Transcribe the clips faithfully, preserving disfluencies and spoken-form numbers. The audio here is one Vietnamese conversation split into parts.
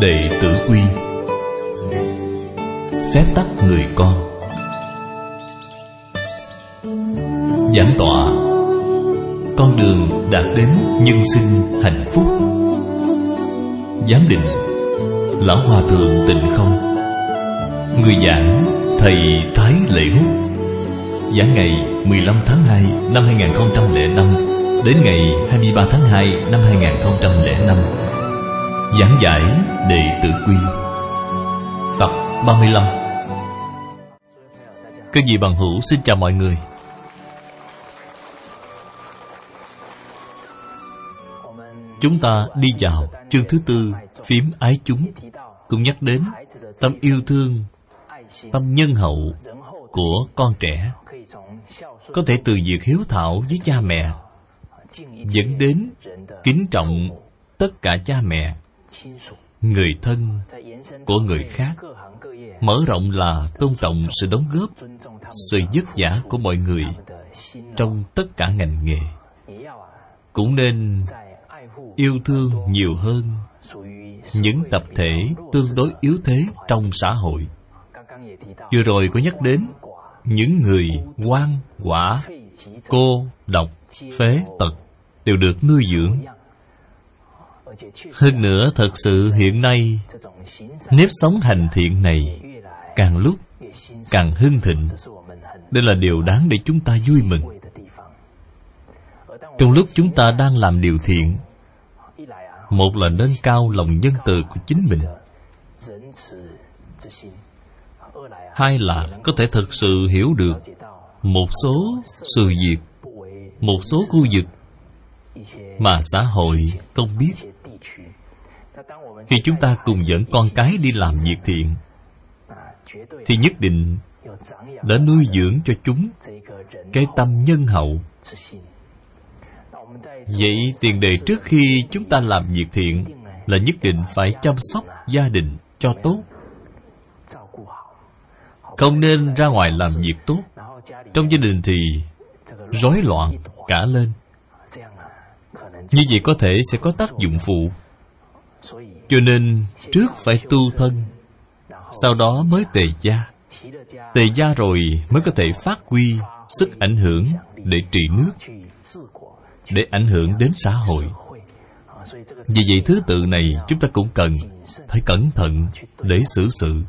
Đệ Tử Quy. Phép tắc người con. Giảng tọa: con đường đạt đến nhân sinh hạnh phúc. Giám định: Lão Hòa Thượng Tịnh Không. Người giảng: Thầy Thái Lễ Húc. Giảng ngày mười lăm tháng hai năm hai nghìn không trăm lẻ năm đến ngày hai mươi ba tháng hai năm hai nghìn không trăm lẻ năm. Giảng giải Đệ Tử Quy. Tập ba mươi lăm. Các vị bằng hữu, xin chào mọi người. Chúng ta đi vào chương thứ tư, phím ái chúng, cũng nhắc đến tâm yêu thương, tâm nhân hậu của con trẻ. Có thể từ việc hiếu thảo với cha mẹ dẫn đến kính trọng tất cả cha mẹ, người thân của người khác. Mở rộng là tôn trọng sự đóng góp, sự vất vả của mọi người trong tất cả ngành nghề. Cũng nên yêu thương nhiều hơn những tập thể tương đối yếu thế trong xã hội. Vừa rồi có nhắc đến những người oan, quả, cô, độc, phế, tật đều được nuôi dưỡng. Hơn nữa, thật sự hiện nay nếp sống hành thiện này càng lúc càng hưng thịnh. Đây là điều đáng để chúng ta vui mừng. Trong lúc chúng ta đang làm điều thiện, một là nâng cao lòng nhân từ của chính mình, hai là có thể thật sự hiểu được một số sự việc, một số khu vực mà xã hội không biết. Khi chúng ta cùng dẫn con cái đi làm việc thiện thì nhất định đã nuôi dưỡng cho chúng cái tâm nhân hậu. Vậy tiền đề trước khi chúng ta làm việc thiện là nhất định phải chăm sóc gia đình cho tốt. Không nên ra ngoài làm việc tốt, trong gia đình thì rối loạn cả lên. Như vậy có thể sẽ có tác dụng phụ. Cho nên trước phải tu thân, sau đó mới tề gia. Tề gia rồi mới có thể phát huy sức ảnh hưởng để trị nước, để ảnh hưởng đến xã hội. Vì vậy thứ tự này chúng ta cũng cần phải cẩn thận để xử sự.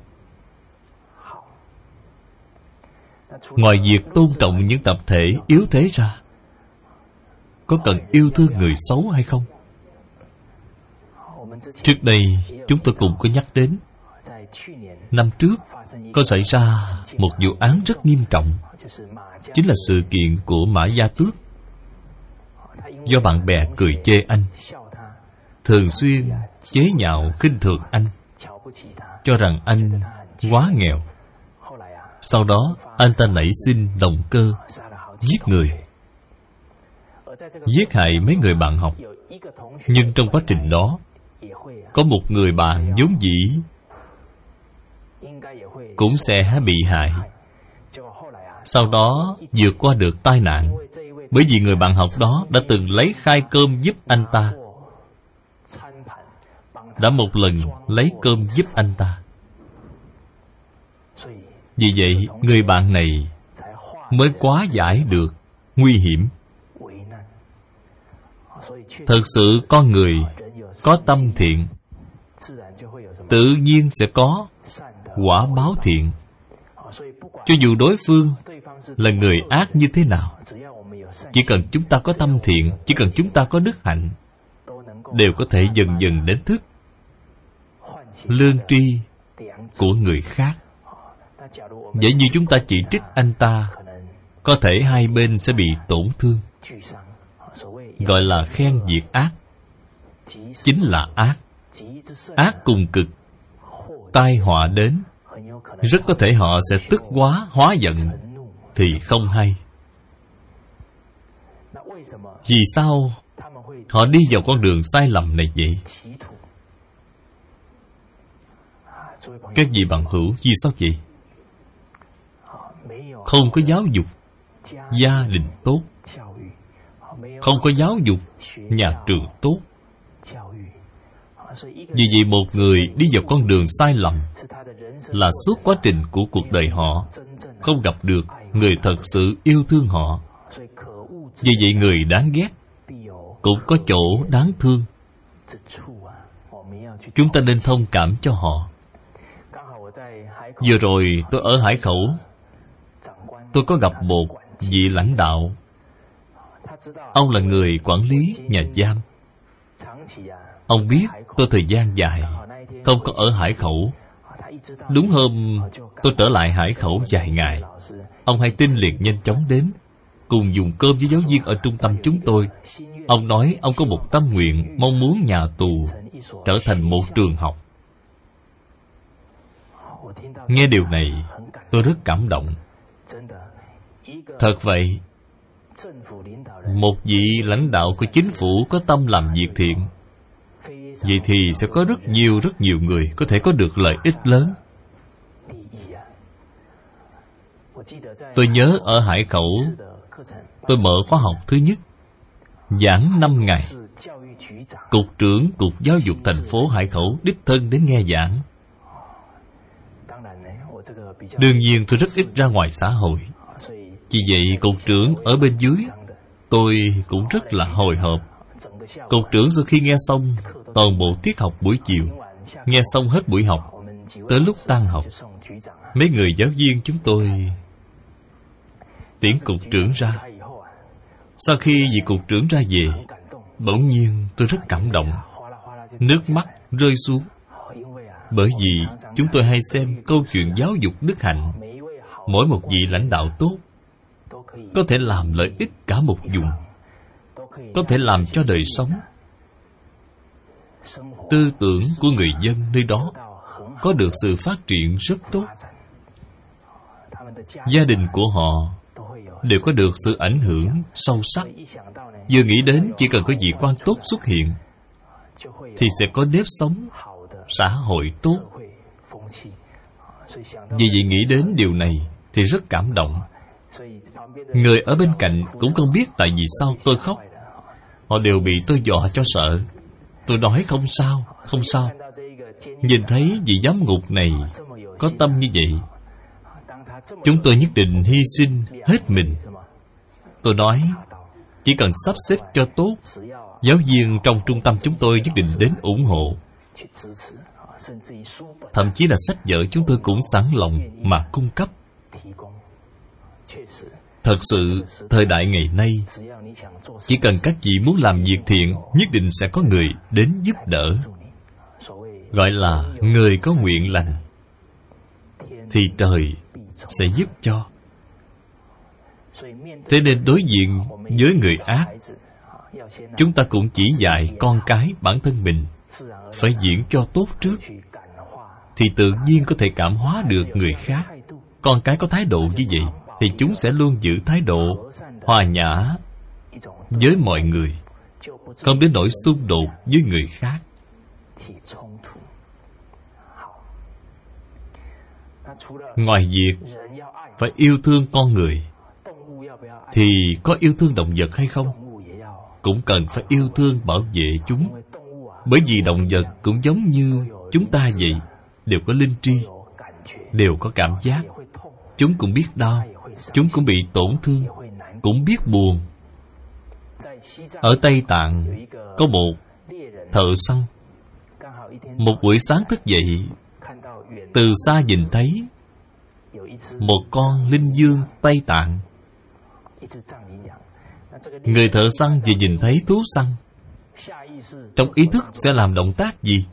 Ngoài việc tôn trọng những tập thể yếu thế ra, có cần yêu thương người xấu hay không? Trước đây chúng tôi cũng có nhắc đến, năm trước có xảy ra một vụ án rất nghiêm trọng, chính là sự kiện của Mã Gia Tước. Do bạn bè cười chê anh, thường xuyên chế nhạo khinh thường anh, cho rằng anh quá nghèo. Sau đó anh ta nảy sinh động cơ giết người, giết hại mấy người bạn học. Nhưng trong quá trình đó, có một người bạn vốn dĩ cũng sẽ bị hại, sau đó vượt qua được tai nạn, bởi vì người bạn học đó đã từng lấy khai cơm giúp anh ta, đã một lần lấy cơm giúp anh ta. Vì vậy người bạn này mới quá giải được nguy hiểm. Thật sự con người có tâm thiện, tự nhiên sẽ có quả báo thiện. Cho dù đối phương là người ác như thế nào, chỉ cần chúng ta có tâm thiện, chỉ cần chúng ta có đức hạnh, đều có thể dần dần đánh thức lương tri của người khác. Vậy như chúng ta chỉ trích anh ta, có thể hai bên sẽ bị tổn thương. Gọi là khen diệt ác, chính là ác. Ác cùng cực, tai họa đến, rất có thể họ sẽ tức quá, hóa giận, thì không hay. Vì sao họ đi vào con đường sai lầm này vậy? Các vị bằng hữu, vì sao vậy? Không có giáo dục gia đình tốt, không có giáo dục nhà trường tốt, Vì vậy một người đi vào con đường sai lầm là suốt quá trình của cuộc đời họ không gặp được người thật sự yêu thương họ. Vì vậy người đáng ghét cũng có chỗ đáng thương. Chúng ta nên thông cảm cho họ. Vừa rồi tôi ở Hải Khẩu, tôi có gặp một vị lãnh đạo. Ông là người quản lý nhà giam. Ông biết tôi thời gian dài không có ở Hải Khẩu. Đúng hôm tôi trở lại Hải Khẩu vài ngày, ông hay tin liền nhanh chóng đến, cùng dùng cơm với giáo viên ở trung tâm chúng tôi. Ông nói ông có một tâm nguyện, mong muốn nhà tù trở thành một trường học. Nghe điều này, tôi rất cảm động. Thật vậy, một vị lãnh đạo của chính phủ có tâm làm việc thiện, vậy thì sẽ có rất nhiều rất nhiều người có thể có được lợi ích lớn. Tôi nhớ ở Hải Khẩu, tôi mở khóa học thứ nhất, giảng năm ngày. Cục trưởng Cục Giáo dục thành phố Hải Khẩu đích thân đến nghe giảng. Đương nhiên tôi rất ít ra ngoài xã hội, vì vậy cục trưởng ở bên dưới, tôi cũng rất là hồi hộp. Cục trưởng sau khi nghe xong toàn bộ tiết học buổi chiều, nghe xong hết buổi học, tới lúc tan học, mấy người giáo viên chúng tôi tiễn cục trưởng ra. Sau khi vị cục trưởng ra về, bỗng nhiên tôi rất cảm động, nước mắt rơi xuống. Bởi vì chúng tôi hay xem câu chuyện giáo dục đức hạnh, mỗi một vị lãnh đạo tốt có thể làm lợi ích cả một vùng, có thể làm cho đời sống, tư tưởng của người dân nơi đó có được sự phát triển rất tốt. Gia đình của họ đều có được sự ảnh hưởng sâu sắc. Vừa nghĩ đến chỉ cần có vị quan tốt xuất hiện thì sẽ có nếp sống xã hội tốt. Vì vậy nghĩ đến điều này thì rất cảm động. Người ở bên cạnh cũng không biết tại vì sao tôi khóc, họ đều bị tôi dọa cho sợ. Tôi nói không sao, không sao. Nhìn thấy vị giám ngục này có tâm như vậy, chúng tôi nhất định hy sinh hết mình. Tôi nói chỉ cần sắp xếp cho tốt, giáo viên trong trung tâm chúng tôi nhất định đến ủng hộ. Thậm chí là sách vở chúng tôi cũng sẵn lòng mà cung cấp. Thật sự, thời đại ngày nay, chỉ cần các vị muốn làm việc thiện, nhất định sẽ có người đến giúp đỡ. Gọi là người có nguyện lành thì trời sẽ giúp cho. Thế nên đối diện với người ác, chúng ta cũng chỉ dạy con cái bản thân mình phải diễn cho tốt trước, thì tự nhiên có thể cảm hóa được người khác. Con cái có thái độ như vậy thì chúng sẽ luôn giữ thái độ hòa nhã với mọi người, không đến nỗi xung đột với người khác. Ngoài việc phải yêu thương con người, thì có yêu thương động vật hay không? Cũng cần phải yêu thương bảo vệ chúng. Bởi vì động vật cũng giống như chúng ta vậy, đều có linh tri, đều có cảm giác. Chúng cũng biết đau, chúng cũng bị tổn thương, cũng biết buồn. Ở Tây Tạng có một thợ săn. Một buổi sáng thức dậy, từ xa nhìn thấy một con linh dương Tây Tạng. Người thợ săn vừa nhìn thấy thú săn, trong ý thức sẽ làm động tác gì?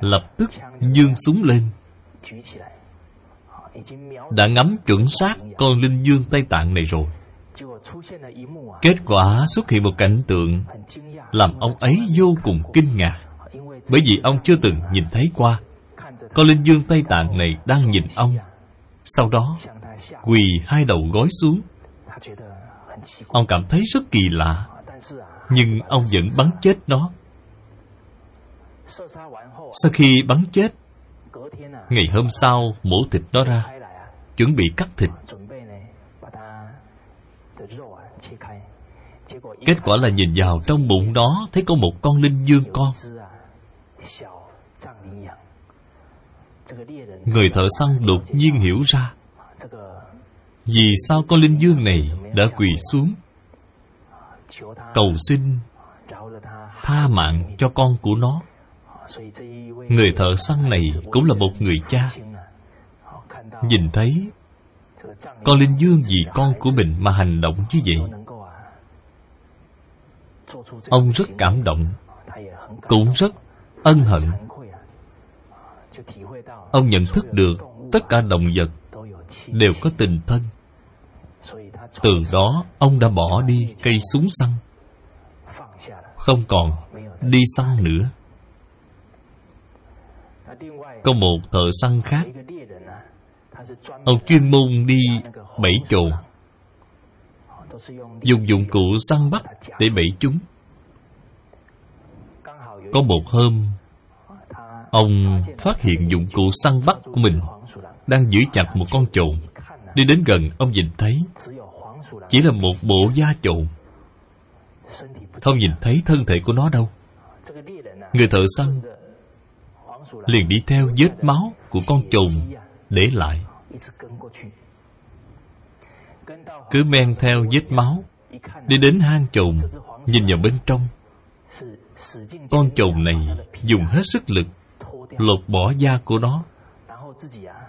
Lập tức giương súng lên. Đã ngắm chuẩn xác con linh dương Tây Tạng này rồi. Kết quả xuất hiện một cảnh tượng làm ông ấy vô cùng kinh ngạc, bởi vì ông chưa từng nhìn thấy qua. Con linh dương Tây Tạng này đang nhìn ông, sau đó quỳ hai đầu gối xuống. Ông cảm thấy rất kỳ lạ, nhưng ông vẫn bắn chết nó. Sau khi bắn chết, ngày hôm sau mổ thịt nó ra, chuẩn bị cắt thịt. Kết quả là nhìn vào trong bụng nó, thấy có một con linh dương con. Người thợ săn đột nhiên hiểu ra vì sao con linh dương này đã quỳ xuống cầu xin tha mạng cho con của nó. Người thợ săn này cũng là một người cha, nhìn thấy con linh dương vì con của mình mà hành động như vậy, ông rất cảm động, cũng rất ân hận. Ông nhận thức được tất cả động vật đều có tình thân. Từ đó ông đã bỏ đi cây súng săn, không còn đi săn nữa. Có một thợ săn khác, ông chuyên môn đi bẫy trộn, dùng dụng cụ săn bắt để bẫy chúng. Có một hôm, ông phát hiện dụng cụ săn bắt của mình đang giữ chặt một con trộn. Đi đến gần, ông nhìn thấy chỉ là một bộ da trộn, không nhìn thấy thân thể của nó đâu. Người thợ săn liền đi theo vết máu của con trồn để lại, cứ men theo vết máu đi đến hang trồn. Nhìn vào bên trong, con trồn này dùng hết sức lực lột bỏ da của nó,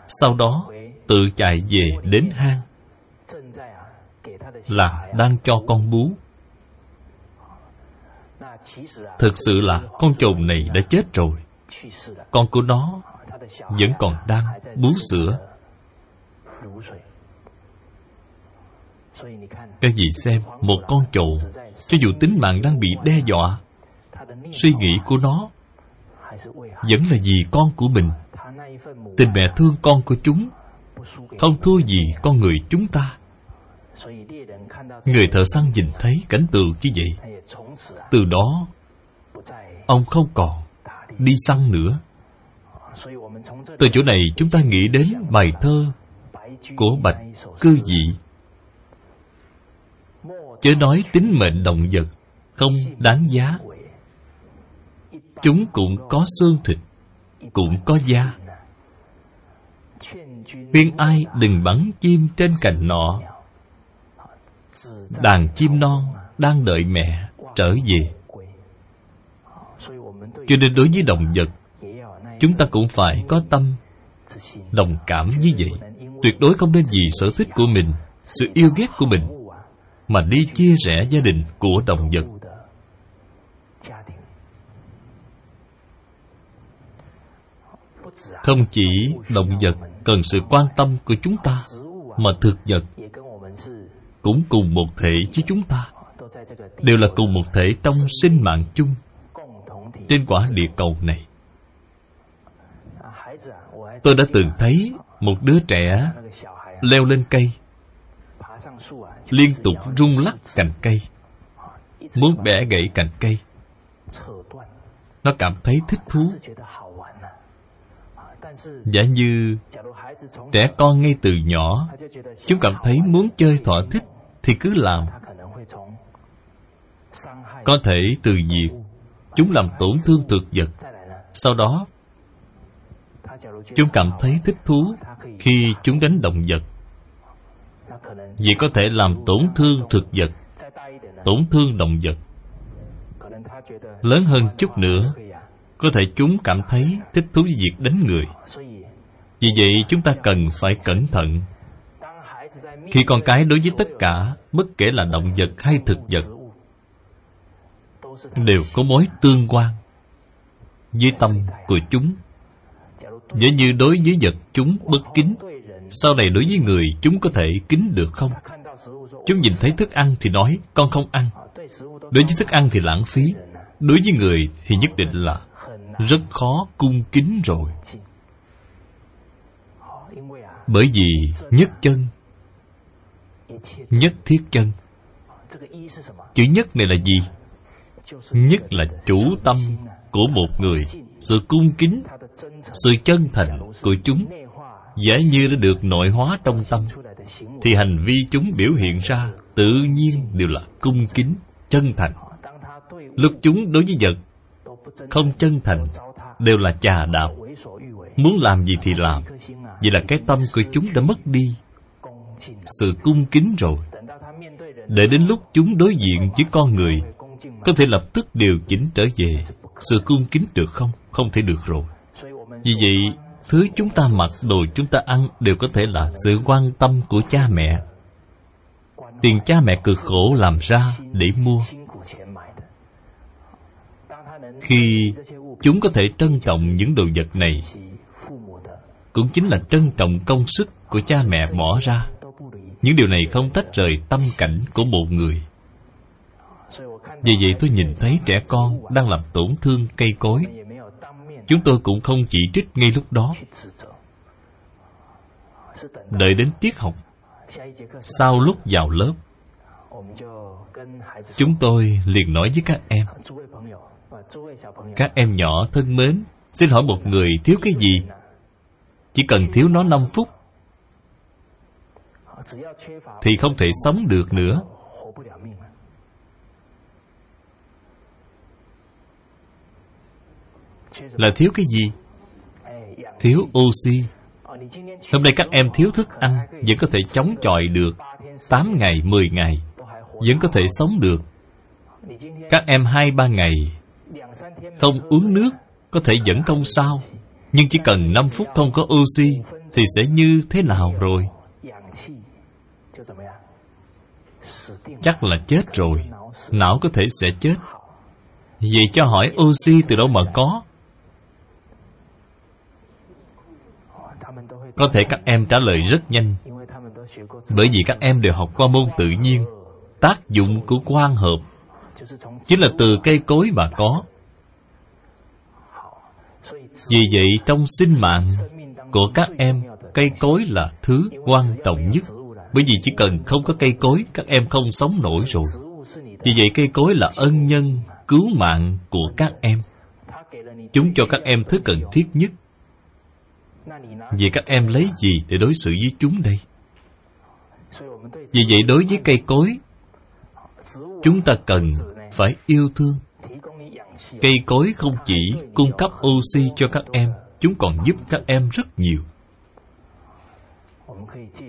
sau đó tự chạy về đến hang, là đang cho con bú. Thực sự là con trồn này đã chết rồi, con của nó vẫn còn đang bú sữa. Các vị xem, một con trồn, cho dù tính mạng đang bị đe dọa, suy nghĩ của nó vẫn là vì con của mình. Tình mẹ thương con của chúng không thua gì con người chúng ta. Người thợ săn nhìn thấy cảnh tượng như vậy, từ đó ông không còn đi săn nữa. Từ chỗ này chúng ta nghĩ đến bài thơ của Bạch Cư Dị: chớ nói tính mệnh động vật không đáng giá, chúng cũng có xương thịt, cũng có da. Khuyên ai đừng bắn chim trên cành nọ, đàn chim non đang đợi mẹ trở về. Cho nên đối với động vật, chúng ta cũng phải có tâm đồng cảm như vậy. Tuyệt đối không nên vì sở thích của mình, sự yêu ghét của mình mà đi chia rẽ gia đình của động vật. Không chỉ động vật cần sự quan tâm của chúng ta, mà thực vật cũng cùng một thể với chúng ta, đều là cùng một thể trong sinh mạng chung trên quả địa cầu này. Tôi đã từng thấy một đứa trẻ leo lên cây, liên tục rung lắc cành cây, muốn bẻ gãy cành cây. Nó cảm thấy thích thú. Giả như trẻ con ngay từ nhỏ, chúng cảm thấy muốn chơi thỏa thích thì cứ làm, có thể từ việc chúng làm tổn thương thực vật. Sau đó, chúng cảm thấy thích thú khi chúng đánh động vật, vì có thể làm tổn thương thực vật, tổn thương động vật. Lớn hơn chút nữa, có thể chúng cảm thấy thích thú với việc đánh người. Vì vậy chúng ta cần phải cẩn thận. Khi con cái đối với tất cả, bất kể là động vật hay thực vật, đều có mối tương quan với tâm của chúng. Giả như đối với vật chúng bất kính, sau này đối với người chúng có thể kính được không? Chúng nhìn thấy thức ăn thì nói con không ăn. Đối với thức ăn thì lãng phí, đối với người thì nhất định là rất khó cung kính rồi. Bởi vì nhất chân, nhất thiết chân. Chữ nhất này là gì? Nhất là chủ tâm của một người, sự cung kính, sự chân thành của chúng. Giả như đã được nội hóa trong tâm, thì hành vi chúng biểu hiện ra tự nhiên đều là cung kính, chân thành. Lúc chúng đối với vật không chân thành đều là trà đạo, muốn làm gì thì làm. Vậy là cái tâm của chúng đã mất đi sự cung kính rồi. Để đến lúc chúng đối diện với con người, có thể lập tức điều chỉnh trở về sự cung kính được không? Không thể được rồi. Vì vậy, thứ chúng ta mặc, đồ chúng ta ăn đều có thể là sự quan tâm của cha mẹ. Tiền cha mẹ cực khổ làm ra để mua. Khi chúng có thể trân trọng những đồ vật này, cũng chính là trân trọng công sức của cha mẹ bỏ ra. Những điều này không tách rời tâm cảnh của một người. Vì vậy tôi nhìn thấy trẻ con đang làm tổn thương cây cối, chúng tôi cũng không chỉ trích ngay lúc đó. Đợi đến tiết học, sau lúc vào lớp, chúng tôi liền nói với các em: các em nhỏ thân mến, xin hỏi một người thiếu cái gì? Chỉ cần thiếu nó năm phút thì không thể sống được nữa. Là thiếu cái gì? Thiếu oxy. Hôm nay các em thiếu thức ăn, vẫn có thể chống chọi được tám ngày, mười ngày, vẫn có thể sống được. Các em hai ba ngày không uống nước, có thể vẫn không sao. Nhưng chỉ cần năm phút không có oxy thì sẽ như thế nào rồi? Chắc là chết rồi. Não có thể sẽ chết. Vậy cho hỏi oxy từ đâu mà có? Có thể các em trả lời rất nhanh, bởi vì các em đều học qua môn tự nhiên. Tác dụng của quang hợp chính là từ cây cối mà có. Vì vậy, trong sinh mạng của các em, cây cối là thứ quan trọng nhất. Bởi vì chỉ cần không có cây cối, các em không sống nổi rồi. Vì vậy, cây cối là ân nhân cứu mạng của các em. Chúng cho các em thứ cần thiết nhất. Vậy các em lấy gì để đối xử với chúng đây? Vì vậy, đối với cây cối, chúng ta cần phải yêu thương. Cây cối không chỉ cung cấp oxy cho các em, chúng còn giúp các em rất nhiều.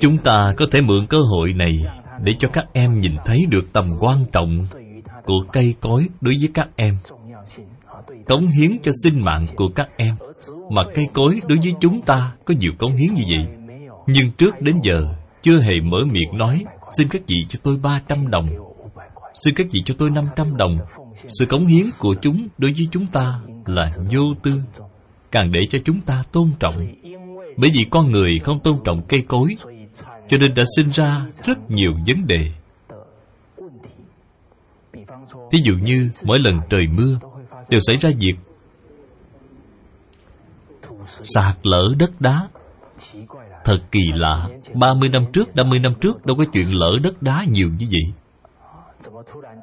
Chúng ta có thể mượn cơ hội này để cho các em nhìn thấy được tầm quan trọng của cây cối đối với các em, cống hiến cho sinh mạng của các em. Mà cây cối đối với chúng ta có nhiều cống hiến như vậy. Nhưng trước đến giờ chưa hề mở miệng nói: xin các vị cho tôi ba trăm đồng, xin các vị cho tôi năm trăm đồng. Sự cống hiến của chúng đối với chúng ta là vô tư, càng để cho chúng ta tôn trọng. Bởi vì con người không tôn trọng cây cối, cho nên đã sinh ra rất nhiều vấn đề. Thí dụ như mỗi lần trời mưa đều xảy ra việc sạt lở đất đá. Thật kỳ lạ, ba mươi năm trước, năm mươi năm trước đâu có chuyện lở đất đá nhiều như vậy.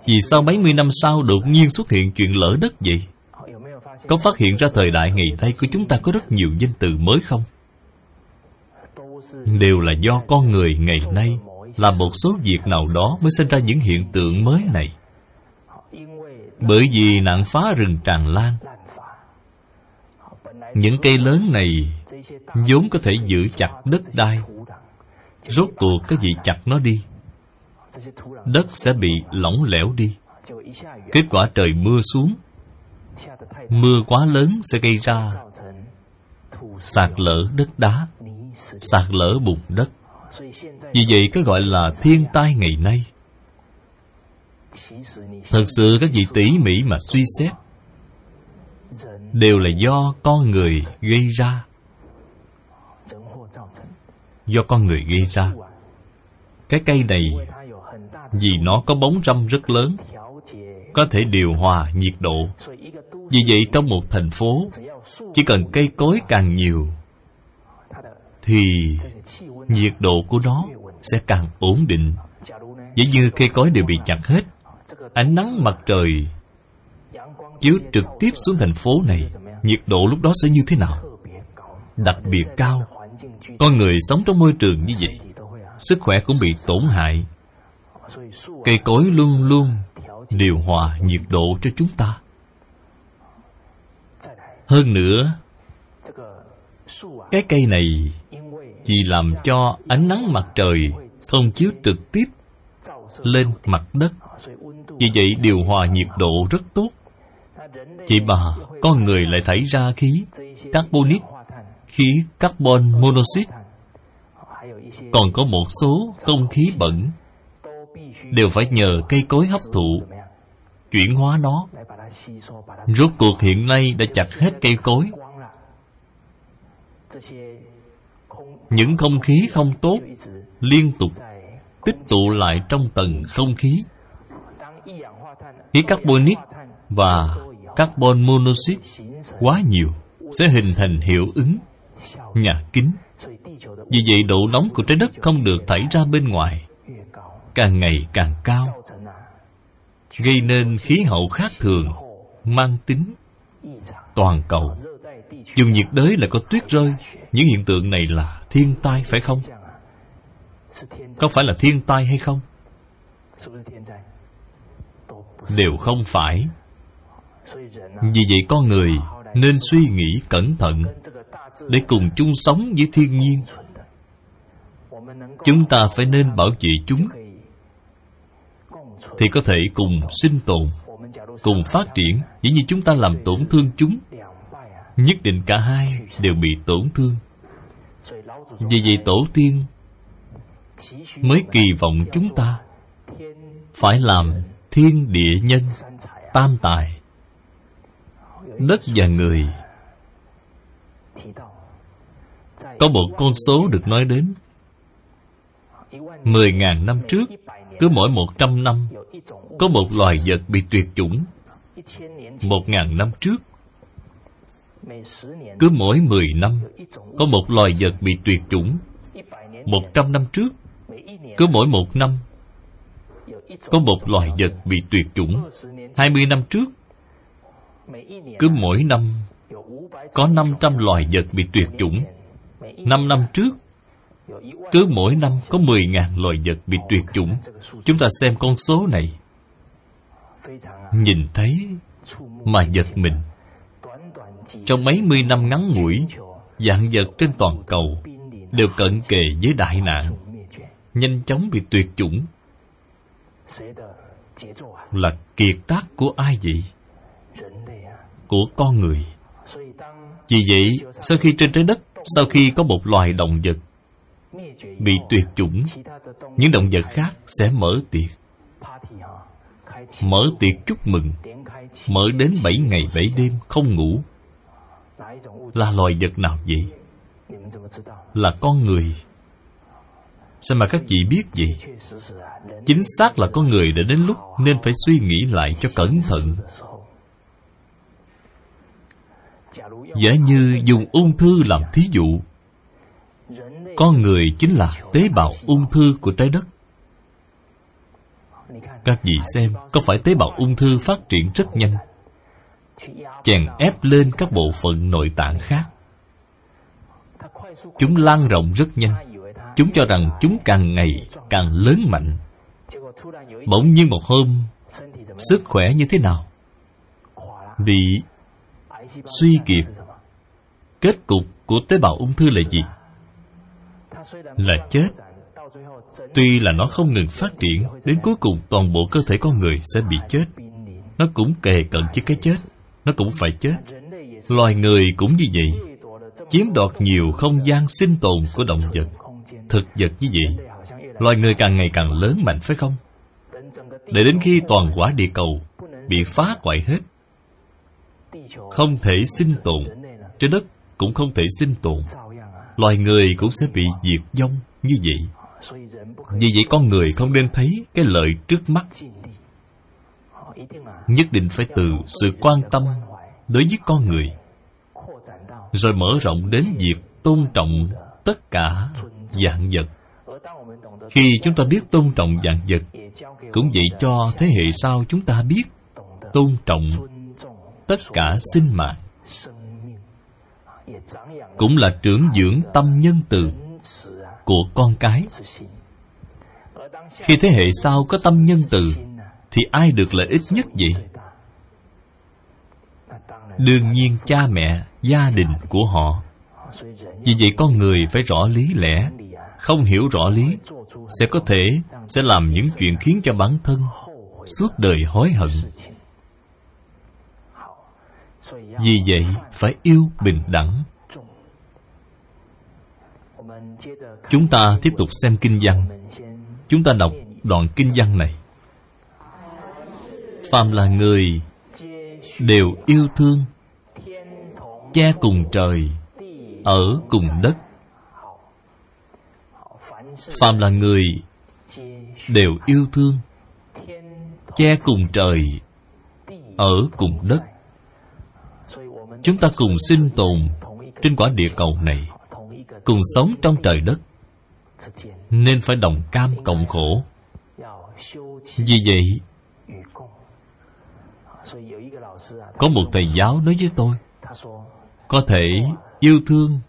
Vì sao mấy mươi năm sau đột nhiên xuất hiện chuyện lở đất vậy? Có phát hiện ra thời đại ngày nay của chúng ta có rất nhiều danh từ mới không? Đều là do con người ngày nay làm một số việc nào đó mới sinh ra những hiện tượng mới này. Bởi vì nạn phá rừng tràn lan, những cây lớn này vốn có thể giữ chặt đất đai, rốt cuộc cái gì chặt nó đi, đất sẽ bị lỏng lẻo đi. Kết quả trời mưa xuống, mưa quá lớn sẽ gây ra sạt lở đất đá, sạt lở bùn đất. Vì vậy cái gọi là thiên tai ngày nay, thật sự các vị tỉ mỉ mà suy xét, đều là do con người gây ra. Do con người gây ra. Cái cây này, vì nó có bóng râm rất lớn, có thể điều hòa nhiệt độ. Vì vậy trong một thành phố, chỉ cần cây cối càng nhiều thì nhiệt độ của nó sẽ càng ổn định. Dĩ như cây cối đều bị chặt hết, ánh nắng mặt trời chiếu trực tiếp xuống thành phố này, nhiệt độ lúc đó sẽ như thế nào? Đặc biệt cao. Con người sống trong môi trường như vậy, sức khỏe cũng bị tổn hại. Cây cối luôn luôn điều hòa nhiệt độ cho chúng ta. Hơn nữa, cái cây này chỉ làm cho ánh nắng mặt trời không chiếu trực tiếp lên mặt đất, vì vậy điều hòa nhiệt độ rất tốt. Chị bà, con người lại thải ra khí carbonic, khí carbon monoxide, còn có một số không khí bẩn, đều phải nhờ cây cối hấp thụ, chuyển hóa nó. Rốt cuộc hiện nay đã chặt hết cây cối. Những không khí không tốt liên tục tích tụ lại trong tầng không khí. Khí carbonic và carbon monoxide quá nhiều sẽ hình thành hiệu ứng nhà kính. Vì vậy độ nóng của trái đất không được thải ra bên ngoài càng ngày càng cao, gây nên khí hậu khác thường mang tính toàn cầu. Vùng nhiệt đới lại có tuyết rơi. Những hiện tượng này là thiên tai phải không? Có phải là thiên tai hay không? Đều không phải. Vì vậy con người nên suy nghĩ cẩn thận để cùng chung sống với thiên nhiên. Chúng ta phải nên bảo vệ chúng thì có thể cùng sinh tồn, cùng phát triển. Dĩ nhiên chúng ta làm tổn thương chúng, nhất định cả hai đều bị tổn thương. Vì vậy tổ tiên mới kỳ vọng chúng ta phải làm thiên địa nhân tam tài, đất và người. Có một con số được nói đến, mười ngàn năm trước, cứ mỗi một trăm năm có một loài vật bị tuyệt chủng. Một ngàn năm trước, cứ mỗi mười năm có một loài vật bị tuyệt chủng. Một trăm năm trước, cứ mỗi một năm có một loài vật bị tuyệt chủng. Hai mươi năm trước, cứ mỗi năm có năm trăm loài vật bị tuyệt chủng. Năm năm trước, cứ mỗi năm có mười ngàn loài vật bị tuyệt chủng. Chúng ta xem con số này, nhìn thấy mà giật mình. Trong mấy mươi năm ngắn ngủi, vạn vật trên toàn cầu đều cận kề với đại nạn, nhanh chóng bị tuyệt chủng. Là kiệt tác của ai vậy? Của con người. Vì vậy, sau khi trên trái đất, sau khi có một loài động vật bị tuyệt chủng, những động vật khác sẽ mở tiệc. Mở tiệc chúc mừng, mở đến bảy ngày bảy đêm không ngủ. Là loài vật nào vậy? Là con người. Sao mà các chị biết vậy? Chính xác là con người đã đến lúc nên phải suy nghĩ lại cho cẩn thận. Giả như dùng ung thư làm thí dụ, con người chính là tế bào ung thư của trái đất. Các vị xem, có phải tế bào ung thư phát triển rất nhanh, chèn ép lên các bộ phận nội tạng khác. Chúng lan rộng rất nhanh. Chúng cho rằng chúng càng ngày càng lớn mạnh. Bỗng nhiên một hôm, sức khỏe như thế nào? Bị suy kiệt. Kết cục của tế bào ung thư là gì? Là chết. Tuy là nó không ngừng phát triển, đến cuối cùng toàn bộ cơ thể con người sẽ bị chết. Nó cũng kề cận với cái chết. Nó cũng phải chết. Loài người cũng như vậy, chiếm đoạt nhiều không gian sinh tồn của động vật, thực vật như vậy. Loài người càng ngày càng lớn mạnh phải không? Để đến khi toàn quả địa cầu bị phá hoại hết, không thể sinh tồn, trái đất cũng không thể sinh tồn, loài người cũng sẽ bị diệt vong như vậy. Vì vậy con người không nên thấy cái lợi trước mắt, nhất định phải từ sự quan tâm đối với con người, rồi mở rộng đến việc tôn trọng tất cả vạn vật. Khi chúng ta biết tôn trọng vạn vật, cũng vậy cho thế hệ sau chúng ta biết tôn trọng tất cả sinh mạng, cũng là trưởng dưỡng tâm nhân từ của con cái. Khi thế hệ sau có tâm nhân từ, thì ai được lợi ích nhất vậy? đương nhiên cha mẹ, gia đình của họ. Vì vậy con người phải rõ lý lẽ, không hiểu rõ lý sẽ có thể sẽ làm những chuyện khiến cho bản thân suốt đời hối hận. Vì vậy phải yêu bình đẳng. Chúng ta tiếp tục xem kinh văn. Chúng ta đọc đoạn kinh văn này. Phàm là người đều yêu thương, cha cùng trời, ở cùng đất. Phàm là người đều yêu thương, cha cùng trời, ở cùng đất. Chúng ta cùng sinh tồn trên quả địa cầu này, cùng sống trong trời đất, nên phải đồng cam cộng khổ. Vì vậy, có một thầy giáo nói với tôi, có thể yêu thương,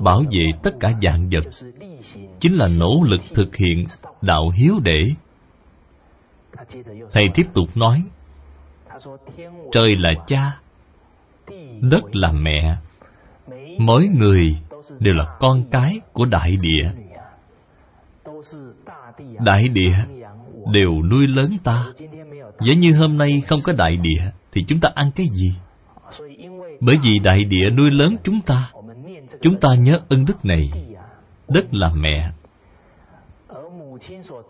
bảo vệ tất cả vạn vật, chính là nỗ lực thực hiện đạo hiếu để. Thầy tiếp tục nói, trời là cha, đất là mẹ, mỗi người đều là con cái của đại địa. Đại địa đều nuôi lớn ta. Giả như hôm nay không có đại địa thì chúng ta ăn cái gì? Bởi vì đại địa nuôi lớn chúng ta, chúng ta nhớ ơn đức này. Đất là mẹ,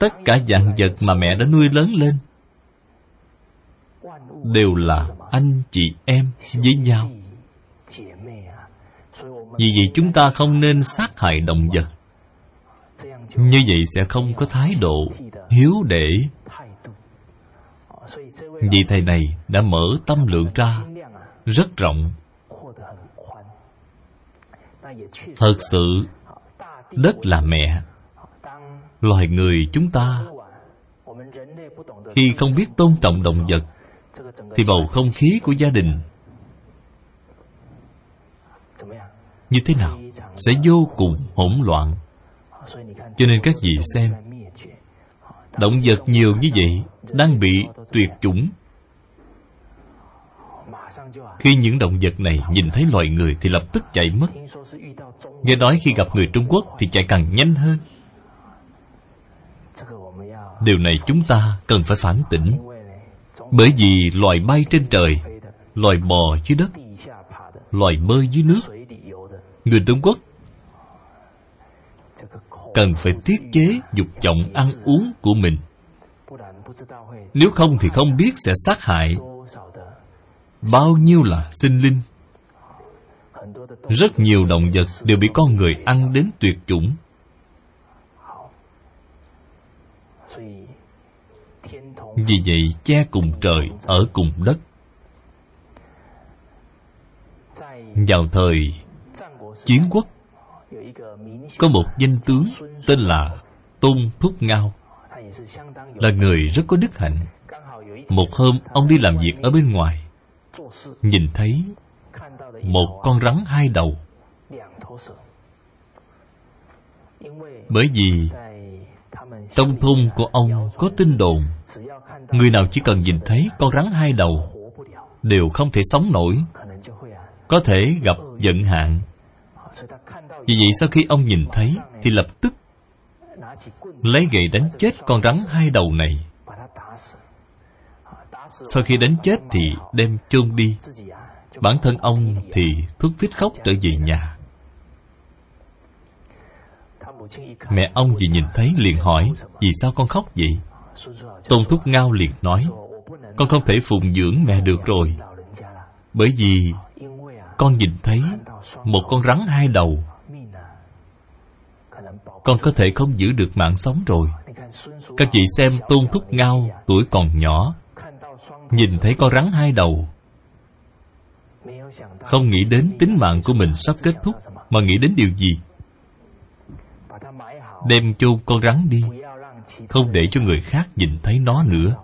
tất cả vạn vật mà mẹ đã nuôi lớn lên đều là anh chị em với nhau. Vì vậy chúng ta không nên sát hại động vật. Như vậy sẽ không có thái độ hiếu để. Vì thầy này đã mở tâm lượng ra rất rộng. Thật sự, đất là mẹ. Loài người chúng ta khi không biết tôn trọng động vật thì bầu không khí của gia đình như thế nào? Sẽ vô cùng hỗn loạn. Cho nên các vị xem, động vật nhiều như vậy đang bị tuyệt chủng. Khi những động vật này nhìn thấy loài người thì lập tức chạy mất. Nghe nói khi gặp người Trung Quốc thì chạy càng nhanh hơn. Điều này chúng ta cần phải phản tỉnh. Bởi vì loài bay trên trời, loài bò dưới đất, loài bơi dưới nước, người Trung Quốc cần phải tiết chế dục vọng ăn uống của mình. Nếu không thì không biết sẽ sát hại bao nhiêu là sinh linh. Rất nhiều động vật đều bị con người ăn đến tuyệt chủng. Vì vậy cha cùng trời, ở cùng đất. Vào thời Chiến quốc có một danh tướng tên là Tôn Thúc Ngao, là người rất có đức hạnh. Một hôm ông đi làm việc ở bên ngoài, nhìn thấy một con rắn hai đầu. Bởi vì trong thôn của ông có tin đồn, người nào chỉ cần nhìn thấy con rắn hai đầu đều không thể sống nổi, có thể gặp vận hạn. Vì vậy sau khi ông nhìn thấy thì lập tức lấy gậy đánh chết con rắn hai đầu này. Sau khi đánh chết thì đem chôn đi. Bản thân ông thì thút thít khóc trở về nhà. Mẹ ông vừa nhìn thấy liền hỏi, vì sao con khóc vậy? Tôn Thúc Ngao liền nói, con không thể phụng dưỡng mẹ được rồi. Bởi vì con nhìn thấy một con rắn hai đầu, con có thể không giữ được mạng sống rồi. Các chị xem Tôn Thúc Ngao tuổi còn nhỏ, nhìn thấy con rắn hai đầu, không nghĩ đến tính mạng của mình sắp kết thúc, mà nghĩ đến điều gì? Đem chôn con rắn đi, không để cho người khác nhìn thấy nó nữa.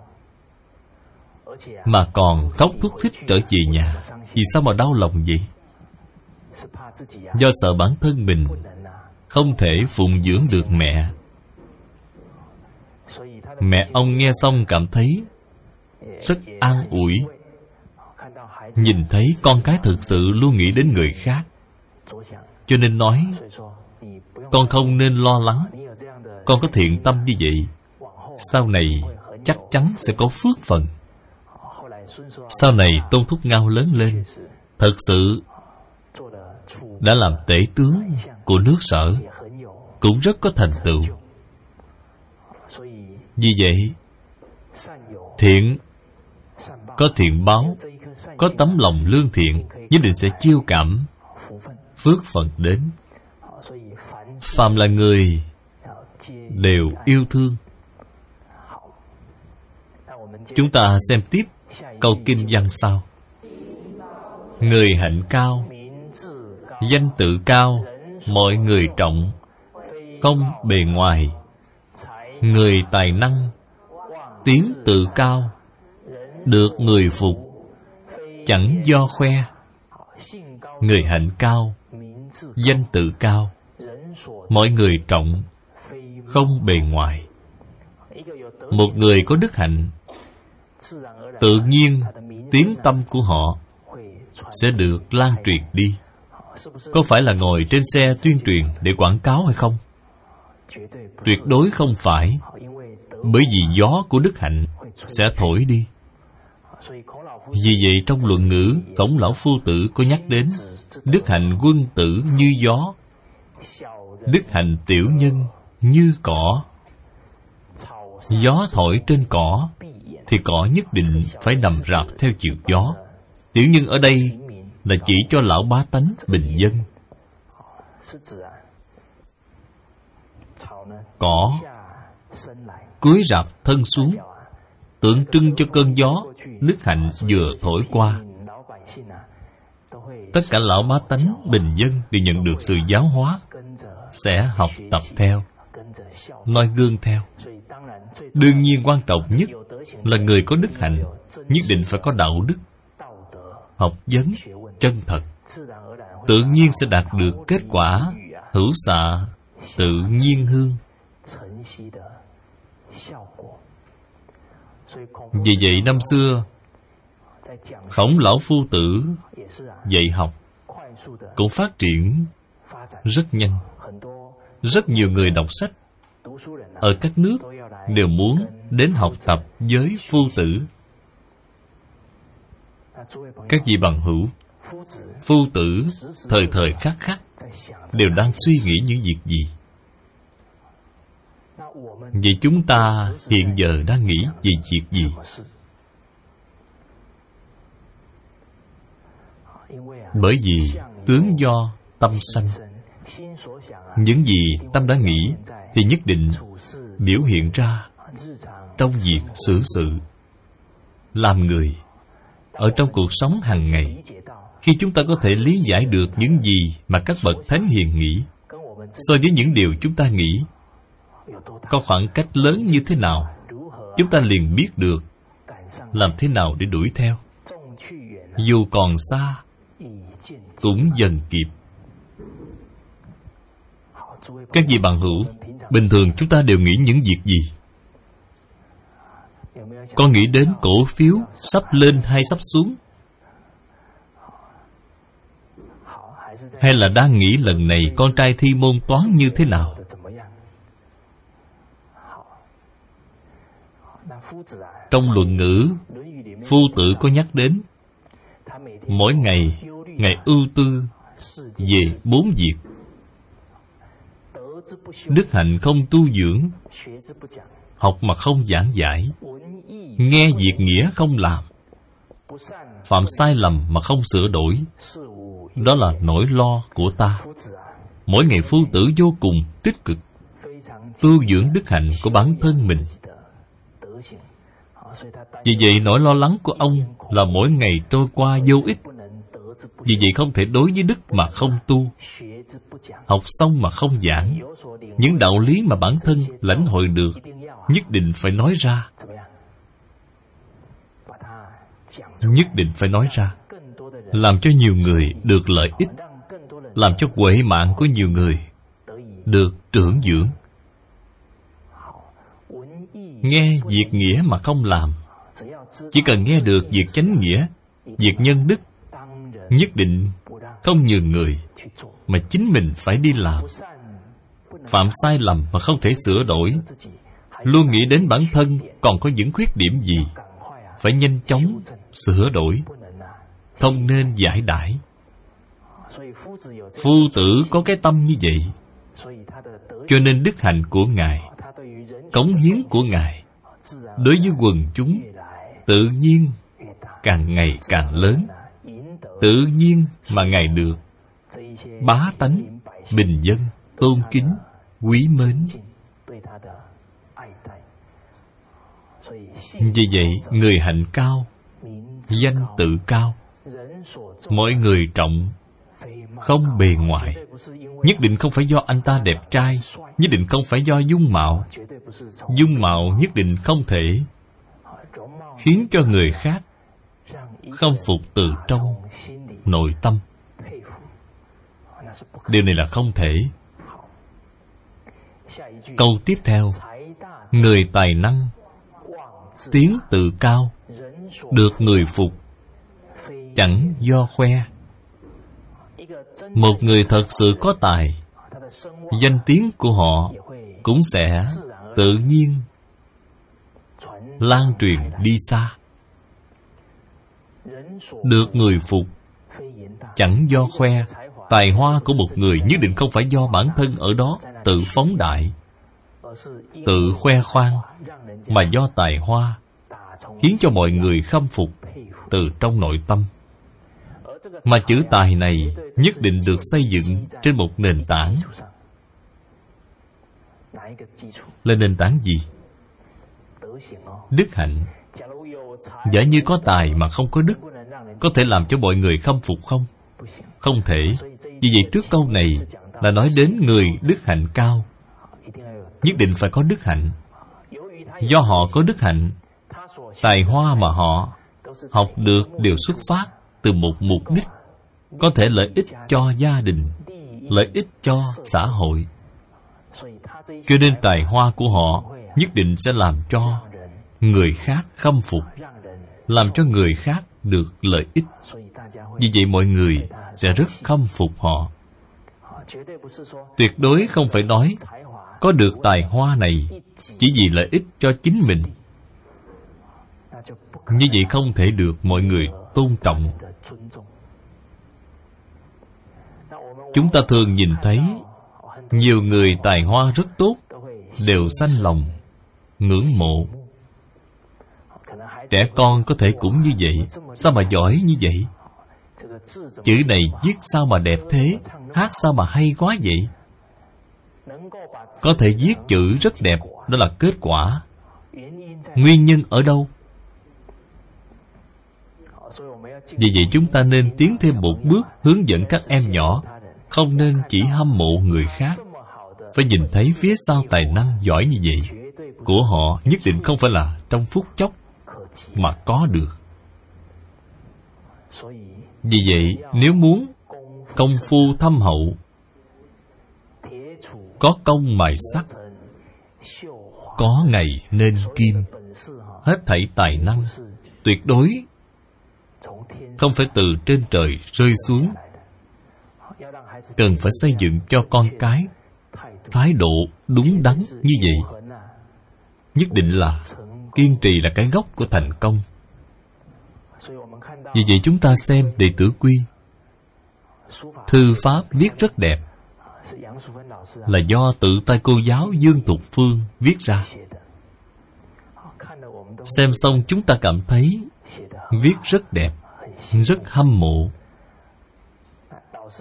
Mà còn khóc thúc thích trở về nhà. Vì sao mà đau lòng vậy? Do sợ bản thân mình không thể phụng dưỡng được mẹ. Mẹ ông nghe xong cảm thấy rất an ủi. nhìn thấy con cái thực sự luôn nghĩ đến người khác, cho nên nói con không nên lo lắng, con có thiện tâm như vậy, sau này chắc chắn sẽ có phước phần. Sau này Tôn Thúc Ngao lớn lên, thật sự đã làm tể tướng của nước Sở, cũng rất có thành tựu. Vì vậy, thiện có thiện báo, có tấm lòng lương thiện, nhất định sẽ chiêu cảm phước phần đến. Phàm là người đều yêu thương. Chúng ta xem tiếp câu kinh văn sau. Người hạnh cao, danh tự cao, mọi người trọng, không bề ngoài. Người tài năng, tiếng tự cao, được người phục, chẳng do khoe. Người hạnh cao, danh tự cao, mọi người trọng, không bề ngoài. Một người có đức hạnh, tự nhiên tiếng tâm của họ sẽ được lan truyền đi. Có phải là ngồi trên xe tuyên truyền để quảng cáo hay không? Tuyệt đối không phải, bởi vì gió của đức hạnh sẽ thổi đi. Vì vậy trong luận ngữ, Khổng Lão Phu Tử có nhắc đến đức hạnh quân tử như gió, đức hạnh tiểu nhân như cỏ. Gió thổi trên cỏ thì cỏ nhất định phải nằm rạp theo chiều gió. Tiểu nhân ở đây là chỉ cho lão bá tánh bình dân. Cỏ cúi rạp thân xuống, tượng trưng cho cơn gió đức hạnh vừa thổi qua. Tất cả lão bá tánh bình dân đều nhận được sự giáo hóa, sẽ học tập theo, noi gương theo. Đương nhiên quan trọng nhất là người có đức hạnh nhất định phải có đạo đức, học vấn chân thật, tự nhiên sẽ đạt được kết quả hữu xạ tự nhiên hương. Vì vậy năm xưa Khổng Lão Phu Tử dạy học cũng phát triển rất nhanh. Rất nhiều người đọc sách ở các nước đều muốn đến học tập với Phu Tử. Các vị bằng hữu, Phu Tử thời thời khắc khắc đều đang suy nghĩ những việc gì? Vậy chúng ta hiện giờ đang nghĩ về việc gì? Bởi vì tướng do tâm sanh, những gì tâm đã nghĩ thì nhất định biểu hiện ra trong việc xử sự, làm người, ở trong cuộc sống hàng ngày. Khi chúng ta có thể lý giải được những gì mà các bậc thánh hiền nghĩ so với những điều chúng ta nghĩ có khoảng cách lớn như thế nào, chúng ta liền biết được làm thế nào để đuổi theo. Dù còn xa cũng dần kịp. Các vị bạn hữu, bình thường chúng ta đều nghĩ những việc gì? Có nghĩ đến cổ phiếu sắp lên hay sắp xuống? Hay là đang nghĩ lần này con trai thi môn toán như thế nào? Trong luận ngữ, Phu Tử có nhắc đến mỗi ngày Ngài ưu tư về bốn việc. Đức hạnh không tu dưỡng, học mà không giảng giải, nghe việc nghĩa không làm, phạm sai lầm mà không sửa đổi, đó là nỗi lo của ta. Mỗi ngày Phu Tử vô cùng tích cực tu dưỡng đức hạnh của bản thân mình. Vì vậy nỗi lo lắng của ông là mỗi ngày trôi qua vô ích. Vì vậy không thể đối với đức mà không tu, học xong mà không giảng. Những đạo lý mà bản thân lãnh hội được nhất định phải nói ra, nhất định phải nói ra, làm cho nhiều người được lợi ích, làm cho huệ mạng của nhiều người được trưởng dưỡng. Nghe việc nghĩa mà không làm, chỉ cần nghe được việc chánh nghĩa việc nhân đức nhất định không nhường người, mà chính mình phải đi làm. Phạm sai lầm mà không thể sửa đổi, luôn nghĩ đến bản thân còn có những khuyết điểm gì, phải nhanh chóng sửa đổi, không nên giải đãi. Phu Tử có cái tâm như vậy, cho nên đức hạnh của Ngài, cống hiến của Ngài đối với quần chúng tự nhiên càng ngày càng lớn. Tự nhiên mà Ngài được bá tánh, bình dân tôn kính, quý mến. Vì vậy, người hạnh cao, danh tự cao, mọi người trọng, không bề ngoại. Nhất định không phải do anh ta đẹp trai, nhất định không phải do dung mạo. Dung mạo nhất định không thể khiến cho người khác khâm phục từ trong nội tâm. Điều này là không thể. Câu tiếp theo: người tài năng, tiếng tự cao, được người phục, chẳng do khoe. Một người thật sự có tài, danh tiếng của họ cũng sẽ tự nhiên lan truyền đi xa. Được người phục, chẳng do khoe. Tài hoa của một người nhất định không phải do bản thân ở đó tự phóng đại, tự khoe khoang, mà do tài hoa khiến cho mọi người khâm phục từ trong nội tâm. Mà chữ tài này nhất định được xây dựng trên một nền tảng. Là nền tảng gì? Đức hạnh. Giả như có tài mà không có đức, có thể làm cho mọi người khâm phục không? Không thể. Vì vậy trước câu này là nói đến người đức hạnh cao, nhất định phải có đức hạnh. Do họ có đức hạnh, tài hoa mà họ học được đều xuất phát từ một mục đích, có thể lợi ích cho gia đình, lợi ích cho xã hội. Cho nên tài hoa của họ nhất định sẽ làm cho người khác khâm phục, làm cho người khác được lợi ích. Vì vậy mọi người sẽ rất khâm phục họ. Tuyệt đối không phải nói có được tài hoa này chỉ vì lợi ích cho chính mình. Như vậy không thể được mọi người tôn trọng. Chúng ta thường nhìn thấy nhiều người tài hoa rất tốt đều sanh lòng ngưỡng mộ. Trẻ con có thể cũng như vậy. Sao mà giỏi như vậy? Chữ này viết sao mà đẹp thế? Hát sao mà hay quá vậy? Có thể viết chữ rất đẹp, đó là kết quả. Nguyên nhân ở đâu? Vì vậy chúng ta nên tiến thêm một bước, hướng dẫn các em nhỏ không nên chỉ hâm mộ người khác, phải nhìn thấy phía sau tài năng giỏi như vậy của họ nhất định không phải là trong phút chốc mà có được. Vì vậy nếu muốn công phu thâm hậu, có công mài sắt, có ngày nên kim. Hết thảy tài năng tuyệt đối không phải từ trên trời rơi xuống. Cần phải xây dựng cho con cái thái độ đúng đắn như vậy. Nhất định là kiên trì là cái gốc của thành công. Vì vậy chúng ta xem Đệ Tử Quy, thư pháp viết rất đẹp, là do tự tay cô giáo Dương Thục Phương viết ra. Xem xong chúng ta cảm thấy viết rất đẹp, rất hâm mộ.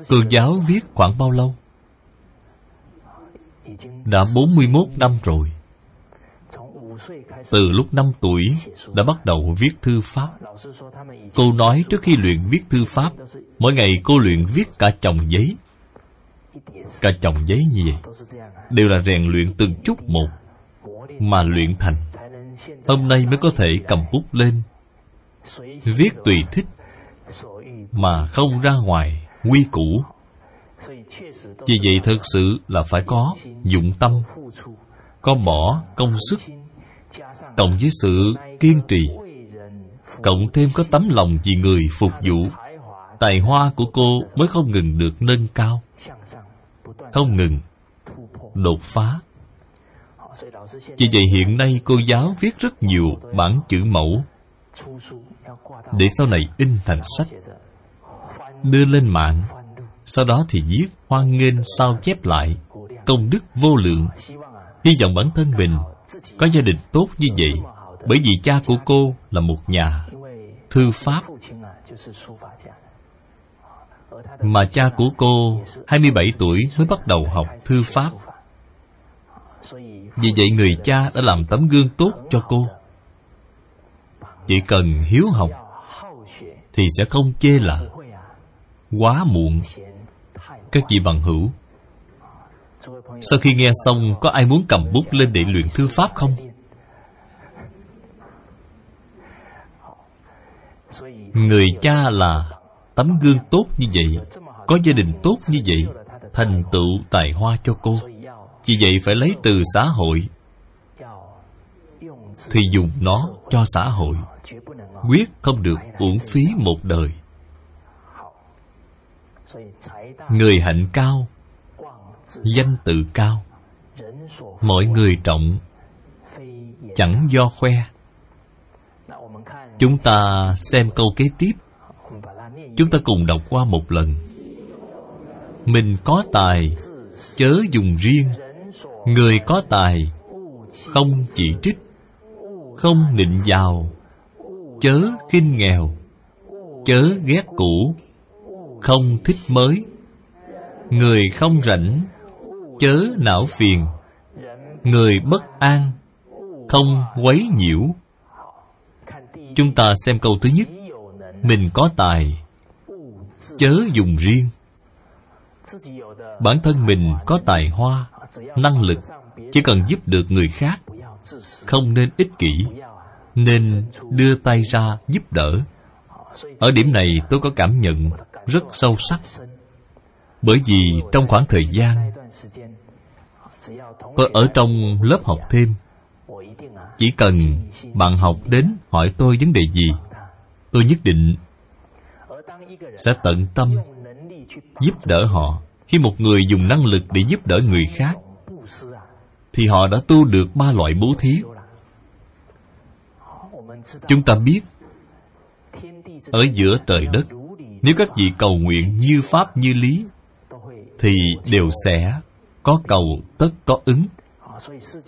Cô giáo viết khoảng bao lâu? Đã bốn mươi mốt năm rồi. Từ lúc năm tuổi đã bắt đầu viết thư pháp. Cô nói trước khi luyện viết thư pháp, mỗi ngày cô luyện viết cả chồng giấy. Cả chồng giấy như vậy đều là rèn luyện từng chút một mà luyện thành. Hôm nay mới có thể cầm bút lên viết tùy thích mà không ra ngoài quy củ. Vì vậy thực sự là phải có dụng tâm, có bỏ công sức, cộng với sự kiên trì, cộng thêm có tấm lòng vì người phục vụ, tài hoa của cô mới không ngừng được nâng cao, không ngừng đột phá. Vì vậy hiện nay cô giáo viết rất nhiều bản chữ mẫu để sau này in thành sách, đưa lên mạng, sau đó thì viết hoan nghênh sao chép lại, công đức vô lượng. Hy vọng bản thân mình có gia đình tốt như vậy, bởi vì cha của cô là một nhà thư pháp, mà cha của cô hai mươi bảy tuổi mới bắt đầu học thư pháp. Vì vậy người cha đã làm tấm gương tốt cho cô. Chỉ cần hiếu học thì sẽ không chê là quá muộn. Các vị bằng hữu, sau khi nghe xong có ai muốn cầm bút lên để luyện thư pháp không? Người cha là tấm gương tốt như vậy, có gia đình tốt như vậy, thành tựu tài hoa cho cô. Vì vậy phải lấy từ xã hội thì dùng nó cho xã hội, quyết không được uổng phí một đời. Người hạnh cao, danh tự cao, mọi người trọng, chẳng do khoe. Chúng ta xem câu kế tiếp, chúng ta cùng đọc qua một lần. Mình có tài chớ dùng riêng, người có tài không chỉ trích, không nịnh giàu, chớ khinh nghèo, chớ ghét cũ, không thích mới. Người không rảnh chớ não phiền, người bất an không quấy nhiễu. Chúng ta xem câu thứ nhất, mình có tài chớ dùng riêng. Bản thân mình có tài hoa, năng lực, chỉ cần giúp được người khác, không nên ích kỷ, nên đưa tay ra giúp đỡ. Ở điểm này tôi có cảm nhận rất sâu sắc, bởi vì trong khoảng thời gian tôi ở trong lớp học thêm, chỉ cần bạn học đến hỏi tôi vấn đề gì, tôi nhất định sẽ tận tâm giúp đỡ họ. Khi một người dùng năng lực để giúp đỡ người khác thì họ đã tu được ba loại bố thí. Chúng ta biết ở giữa trời đất, nếu các vị cầu nguyện như pháp như lý thì đều sẽ có cầu tất có ứng.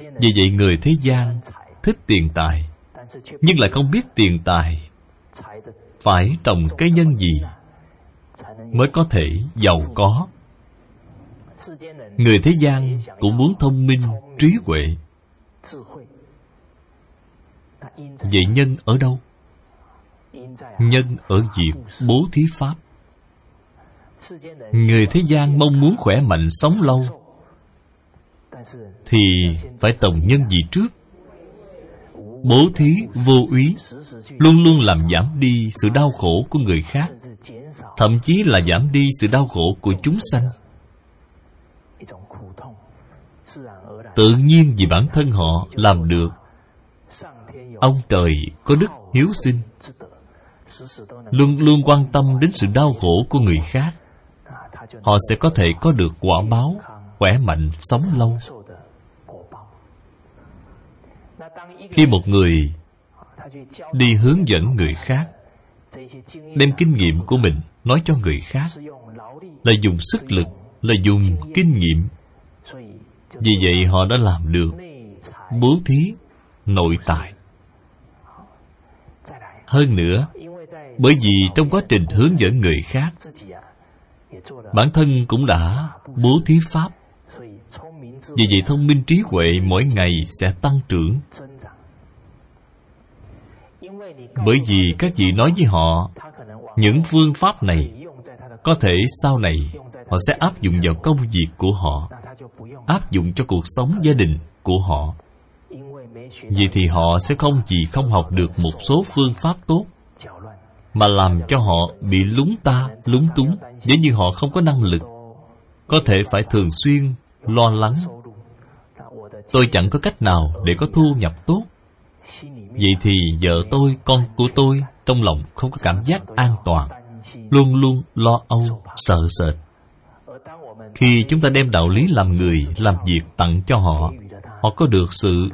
Vì vậy người thế gian thích tiền tài, nhưng lại không biết tiền tài phải trồng cái nhân gì mới có thể giàu có. Người thế gian cũng muốn thông minh, trí huệ. Vậy nhân ở đâu? Nhân ở việc bố thí pháp. Người thế gian mong muốn khỏe mạnh, sống lâu thì phải trồng nhân gì trước? Bố thí vô úy luôn luôn làm giảm đi sự đau khổ của người khác, thậm chí là giảm đi sự đau khổ của chúng sanh. Tự nhiên vì bản thân họ làm được. Ông trời có đức hiếu sinh, luôn luôn quan tâm đến sự đau khổ của người khác, họ sẽ có thể có được quả báo khỏe mạnh, sống lâu. Khi một người đi hướng dẫn người khác, đem kinh nghiệm của mình nói cho người khác, là dùng sức lực, là dùng kinh nghiệm. Vì vậy họ đã làm được bố thí nội tại. Hơn nữa, bởi vì trong quá trình hướng dẫn người khác, bản thân cũng đã bố thí pháp. Vì vậy thông minh trí huệ mỗi ngày sẽ tăng trưởng. Bởi vì các vị nói với họ những phương pháp này, có thể sau này họ sẽ áp dụng vào công việc của họ, áp dụng cho cuộc sống gia đình của họ. Vậy thì họ sẽ không chỉ không học được một số phương pháp tốt, mà làm cho họ bị lúng ta, lúng túng, nếu như họ không có năng lực. Có thể phải thường xuyên lo lắng, tôi chẳng có cách nào để có thu nhập tốt. Vậy thì vợ tôi, con của tôi trong lòng không có cảm giác an toàn, luôn luôn lo âu, sợ sệt. Khi chúng ta đem đạo lý làm người, làm việc tặng cho họ, họ có được sự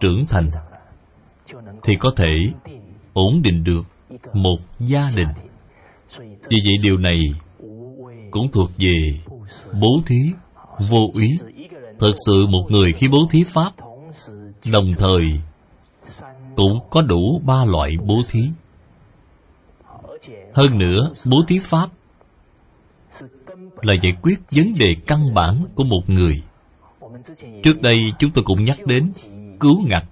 trưởng thành, thì có thể ổn định được một gia đình. Vì vậy điều này cũng thuộc về bố thí vô úy. Thật sự một người khi bố thí pháp, đồng thời cũng có đủ ba loại bố thí. Hơn nữa, bố thí pháp là giải quyết vấn đề căn bản của một người. Trước đây chúng tôi cũng nhắc đến cứu ngặt,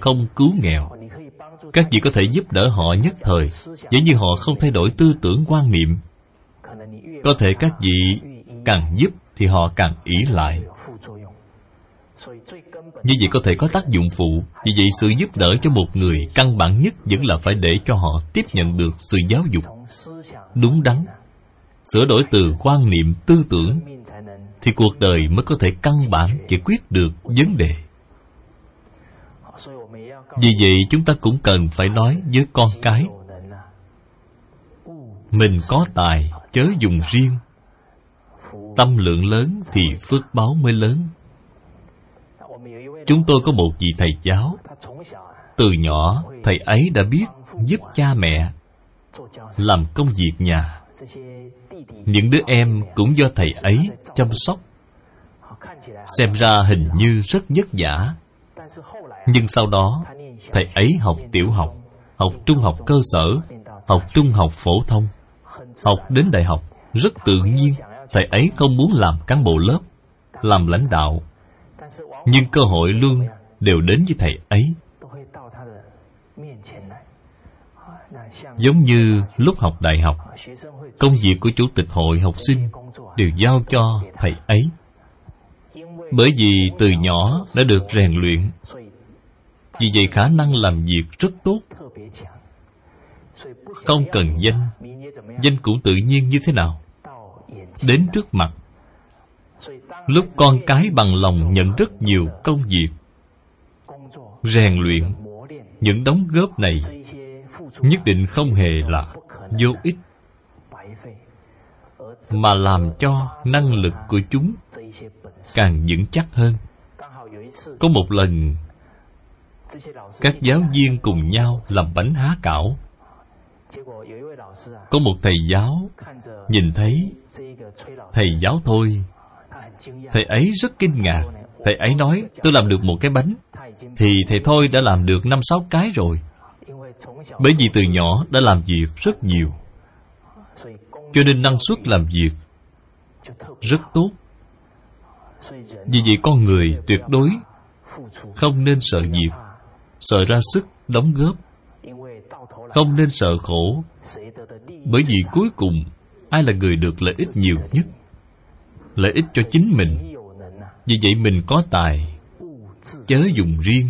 không cứu nghèo. Các vị có thể giúp đỡ họ nhất thời, dẫu như họ không thay đổi tư tưởng quan niệm. Có thể các vị càng giúp thì họ càng ỷ lại. Như vậy có thể có tác dụng phụ. Vì vậy sự giúp đỡ cho một người căn bản nhất vẫn là phải để cho họ tiếp nhận được sự giáo dục đúng đắn, sửa đổi từ quan niệm tư tưởng, thì cuộc đời mới có thể căn bản giải quyết được vấn đề. Vì vậy chúng ta cũng cần phải nói với con cái, mình có tài chớ dùng riêng, tâm lượng lớn thì phước báo mới lớn. Chúng tôi có một vị thầy giáo, từ nhỏ thầy ấy đã biết giúp cha mẹ làm công việc nhà. Những đứa em cũng do thầy ấy chăm sóc. Xem ra hình như rất vất vả, nhưng sau đó thầy ấy học tiểu học, học trung học cơ sở, học trung học phổ thông, học đến đại học. Rất tự nhiên thầy ấy không muốn làm cán bộ lớp, làm lãnh đạo, nhưng cơ hội luôn đều đến với thầy ấy. Giống như lúc học đại học, công việc của chủ tịch hội học sinh đều giao cho thầy ấy. Bởi vì từ nhỏ đã được rèn luyện, vì vậy khả năng làm việc rất tốt. Không cần danh, danh cũng tự nhiên như thế nào đến trước mặt. Lúc con cái bằng lòng nhận rất nhiều công việc, rèn luyện, những đóng góp này nhất định không hề là vô ích, mà làm cho năng lực của chúng càng vững chắc hơn. Có một lần, các giáo viên cùng nhau làm bánh há cảo. Có một thầy giáo nhìn thấy thầy giáo thôi, thầy ấy rất kinh ngạc. Thầy ấy nói, tôi làm được một cái bánh thì thầy thôi đã làm được năm sáu cái rồi. Bởi vì từ nhỏ đã làm việc rất nhiều, cho nên năng suất làm việc rất tốt. Vì vậy con người tuyệt đối không nên sợ việc, sợ ra sức đóng góp, không nên sợ khổ. Bởi vì cuối cùng ai là người được lợi ích nhiều nhất? Lợi ích cho chính mình. Vì vậy mình có tài chớ dùng riêng.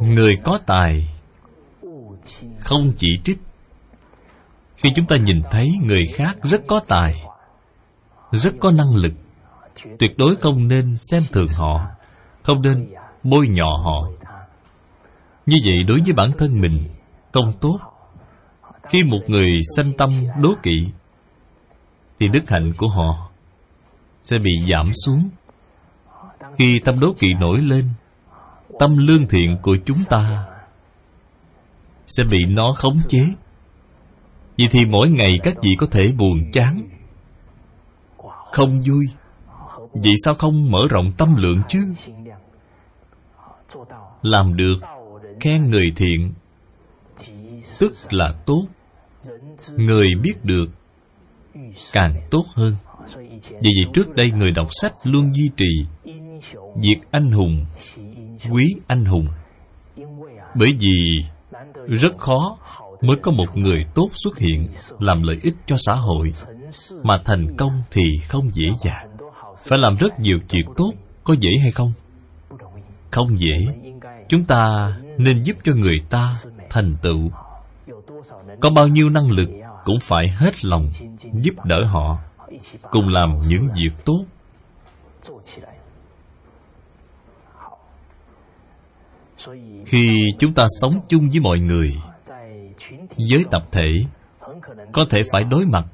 Người có tài không chỉ trích. Khi chúng ta nhìn thấy người khác rất có tài, rất có năng lực, tuyệt đối không nên xem thường họ, không nên bôi nhọ họ. Như vậy đối với bản thân mình không tốt. Khi một người sanh tâm đố kỵ, thì đức hạnh của họ sẽ bị giảm xuống. Khi tâm đố kỵ nổi lên, tâm lương thiện của chúng ta sẽ bị nó khống chế. Vậy thì mỗi ngày các vị có thể buồn chán, không vui. Vậy sao không mở rộng tâm lượng chứ? Làm được khen người thiện, tức là tốt. Người biết được càng tốt hơn. Vì vậy trước đây người đọc sách luôn duy trì việc anh hùng, quý anh hùng. Bởi vì rất khó mới có một người tốt xuất hiện, làm lợi ích cho xã hội. Mà thành công thì không dễ dàng. Phải làm rất nhiều chuyện tốt, có dễ hay không? Không dễ. Chúng ta nên giúp cho người ta thành tựu. Có bao nhiêu năng lực cũng phải hết lòng giúp đỡ họ, cùng làm những việc tốt. Khi chúng ta sống chung với mọi người, với tập thể, có thể phải đối mặt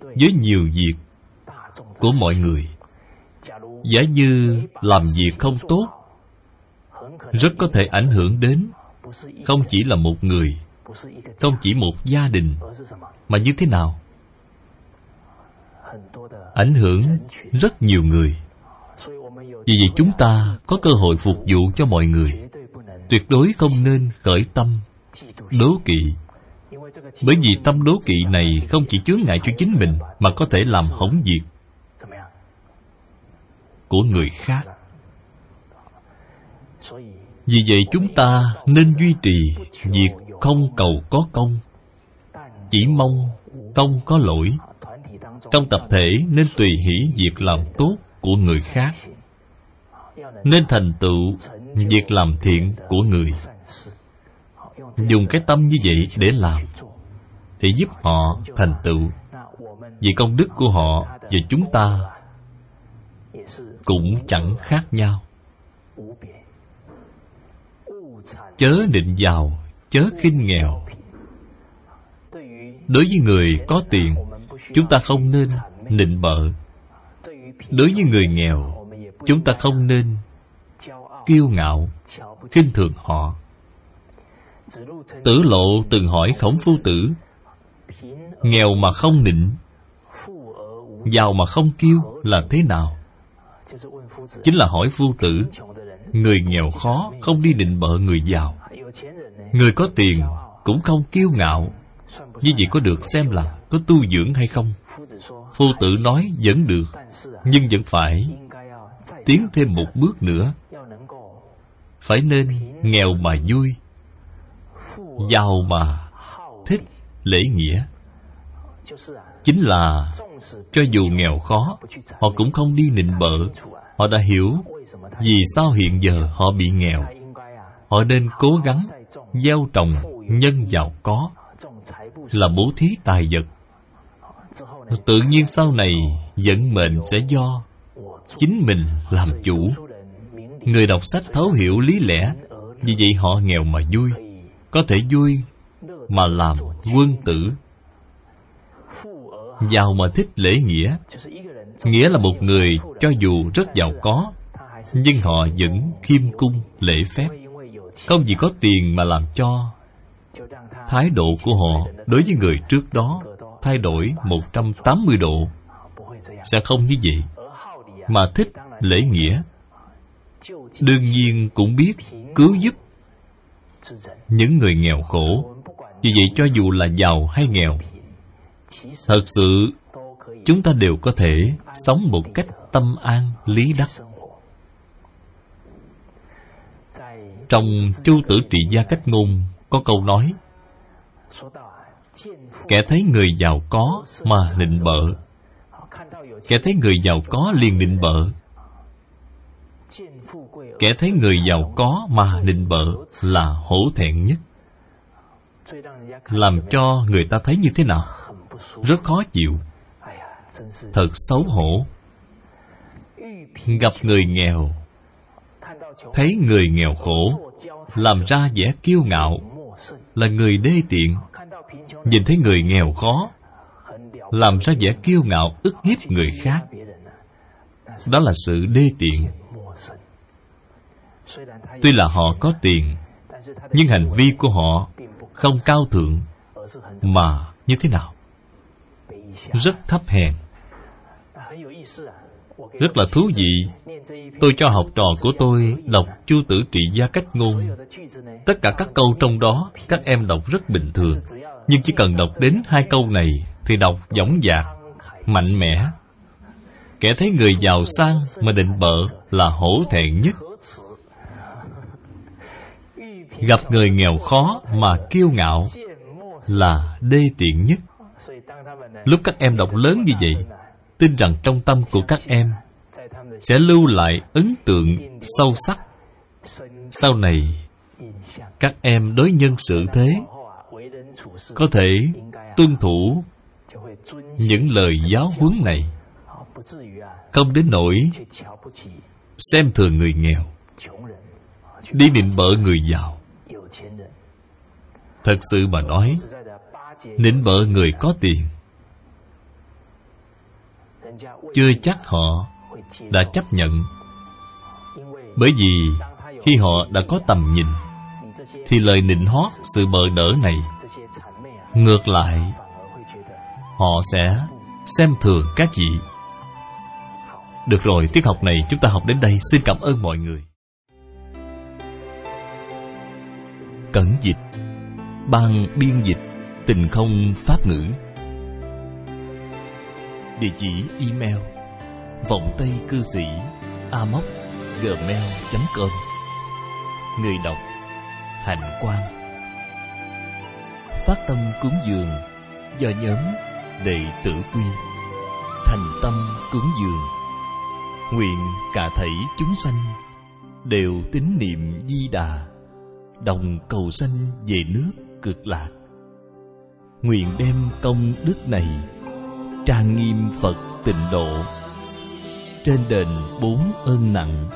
với nhiều việc của mọi người. Giả như làm việc không tốt, rất có thể ảnh hưởng đến không chỉ là một người, không chỉ một gia đình, mà như thế nào? Ảnh hưởng rất nhiều người. Vì vậy chúng ta có cơ hội phục vụ cho mọi người. Tuyệt đối không nên khởi tâm đố kỵ, bởi vì tâm đố kỵ này không chỉ chướng ngại cho chính mình, mà có thể làm hỏng việc của người khác. Vì vậy chúng ta nên duy trì việc không cầu có công, chỉ mong công có lỗi. Trong tập thể nên tùy hỷ việc làm tốt của người khác, nên thành tựu việc làm thiện của người. Dùng cái tâm như vậy để làm thì giúp họ thành tựu. Vì công đức của họ và chúng ta cũng chẳng khác nhau. Chớ nịnh giàu, chớ khinh nghèo. Đối với người có tiền, chúng ta không nên nịnh bợ. Đối với người nghèo, chúng ta không nên kiêu ngạo, khinh thường họ. Tử Lộ từng hỏi Khổng Phu Tử: nghèo mà không nịnh, giàu mà không kiêu là thế nào? Chính là hỏi Phu Tử, người nghèo khó không đi nịnh bợ người giàu, người có tiền cũng không kiêu ngạo, như vậy có được xem là có tu dưỡng hay không? Phu Tử nói vẫn được, nhưng vẫn phải tiến thêm một bước nữa. Phải nên nghèo mà vui, giàu mà thích lễ nghĩa. Chính là cho dù nghèo khó, họ cũng không đi nịnh bợ. Họ đã hiểu vì sao hiện giờ họ bị nghèo. Họ nên cố gắng gieo trồng nhân giàu có, là bố thí tài vật. Tự nhiên sau này vận mệnh sẽ do chính mình làm chủ. Người đọc sách thấu hiểu lý lẽ, vì vậy họ nghèo mà vui, có thể vui mà làm quân tử. Giàu mà thích lễ nghĩa, nghĩa là một người cho dù rất giàu có, nhưng họ vẫn khiêm cung lễ phép. Không vì có tiền mà làm cho thái độ của họ đối với người trước đó thay đổi một trăm tám mươi độ. Sẽ không như vậy. Mà thích lễ nghĩa, đương nhiên cũng biết cứu giúp những người nghèo khổ. Vì vậy cho dù là giàu hay nghèo, thật sự chúng ta đều có thể sống một cách tâm an lý đắc. Trong Chu Tử Trị Gia Cách Ngôn có câu nói: kẻ thấy người giàu có mà nịnh bợ, kẻ thấy người giàu có liền nịnh bợ. Kẻ thấy người giàu có mà nịnh bợ là hổ thẹn nhất. Làm cho người ta thấy như thế nào? Rất khó chịu, thật xấu hổ. Gặp người nghèo, thấy người nghèo khổ, làm ra vẻ kiêu ngạo, là người đê tiện. Nhìn thấy người nghèo khó, làm ra vẻ kiêu ngạo ức hiếp người khác, đó là sự đê tiện. Tuy là họ có tiền, nhưng hành vi của họ không cao thượng, mà như thế nào? Rất thấp hèn. Rất là thú vị. Tôi cho học trò của tôi đọc Chu Tử Trị Gia Cách Ngôn. Tất cả các câu trong đó các em đọc rất bình thường, nhưng chỉ cần đọc đến hai câu này thì đọc dõng dạc, mạnh mẽ. Kẻ thấy người giàu sang mà định bợ là hổ thẹn nhất. Gặp người nghèo khó mà kiêu ngạo là đê tiện nhất. Lúc các em đọc lớn như vậy, tin rằng trong tâm của các em sẽ lưu lại ấn tượng sâu sắc. Sau này, các em đối nhân xử thế có thể tuân thủ những lời giáo huấn này, không đến nỗi xem thường người nghèo, đi nịnh bợ người giàu. Thật sự mà nói, nịnh bợ người có tiền, chưa chắc họ đã chấp nhận. Bởi vì khi họ đã có tầm nhìn, thì lời nịnh hót, sự bợ đỡ này, ngược lại họ sẽ xem thường các vị. Được rồi, tiết học này chúng ta học đến đây. Xin cảm ơn mọi người. Cẩn dịch, ban biên dịch, Tình Không Pháp Ngữ. Địa chỉ email vọng tây cư sĩ a m o c gmail chấm com. Người đọc Hạnh Quang. Phát tâm cúng dường do nhóm Đệ Tử Quy. Thành tâm cúng dường, nguyện cả thảy chúng sanh đều tín niệm Di Đà, đồng cầu sanh về nước Cực Lạc. Nguyện đem công đức này trang nghiêm Phật Tịnh Độ, trên đền bốn ơn nặng,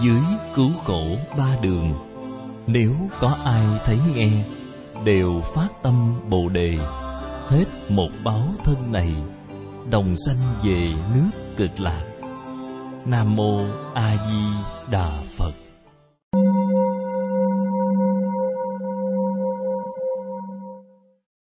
dưới cứu khổ ba đường. Nếu có ai thấy nghe đều phát tâm Bồ Đề, hết một báo thân này đồng sanh về nước Cực Lạc. Nam Mô A Di Đà Phật.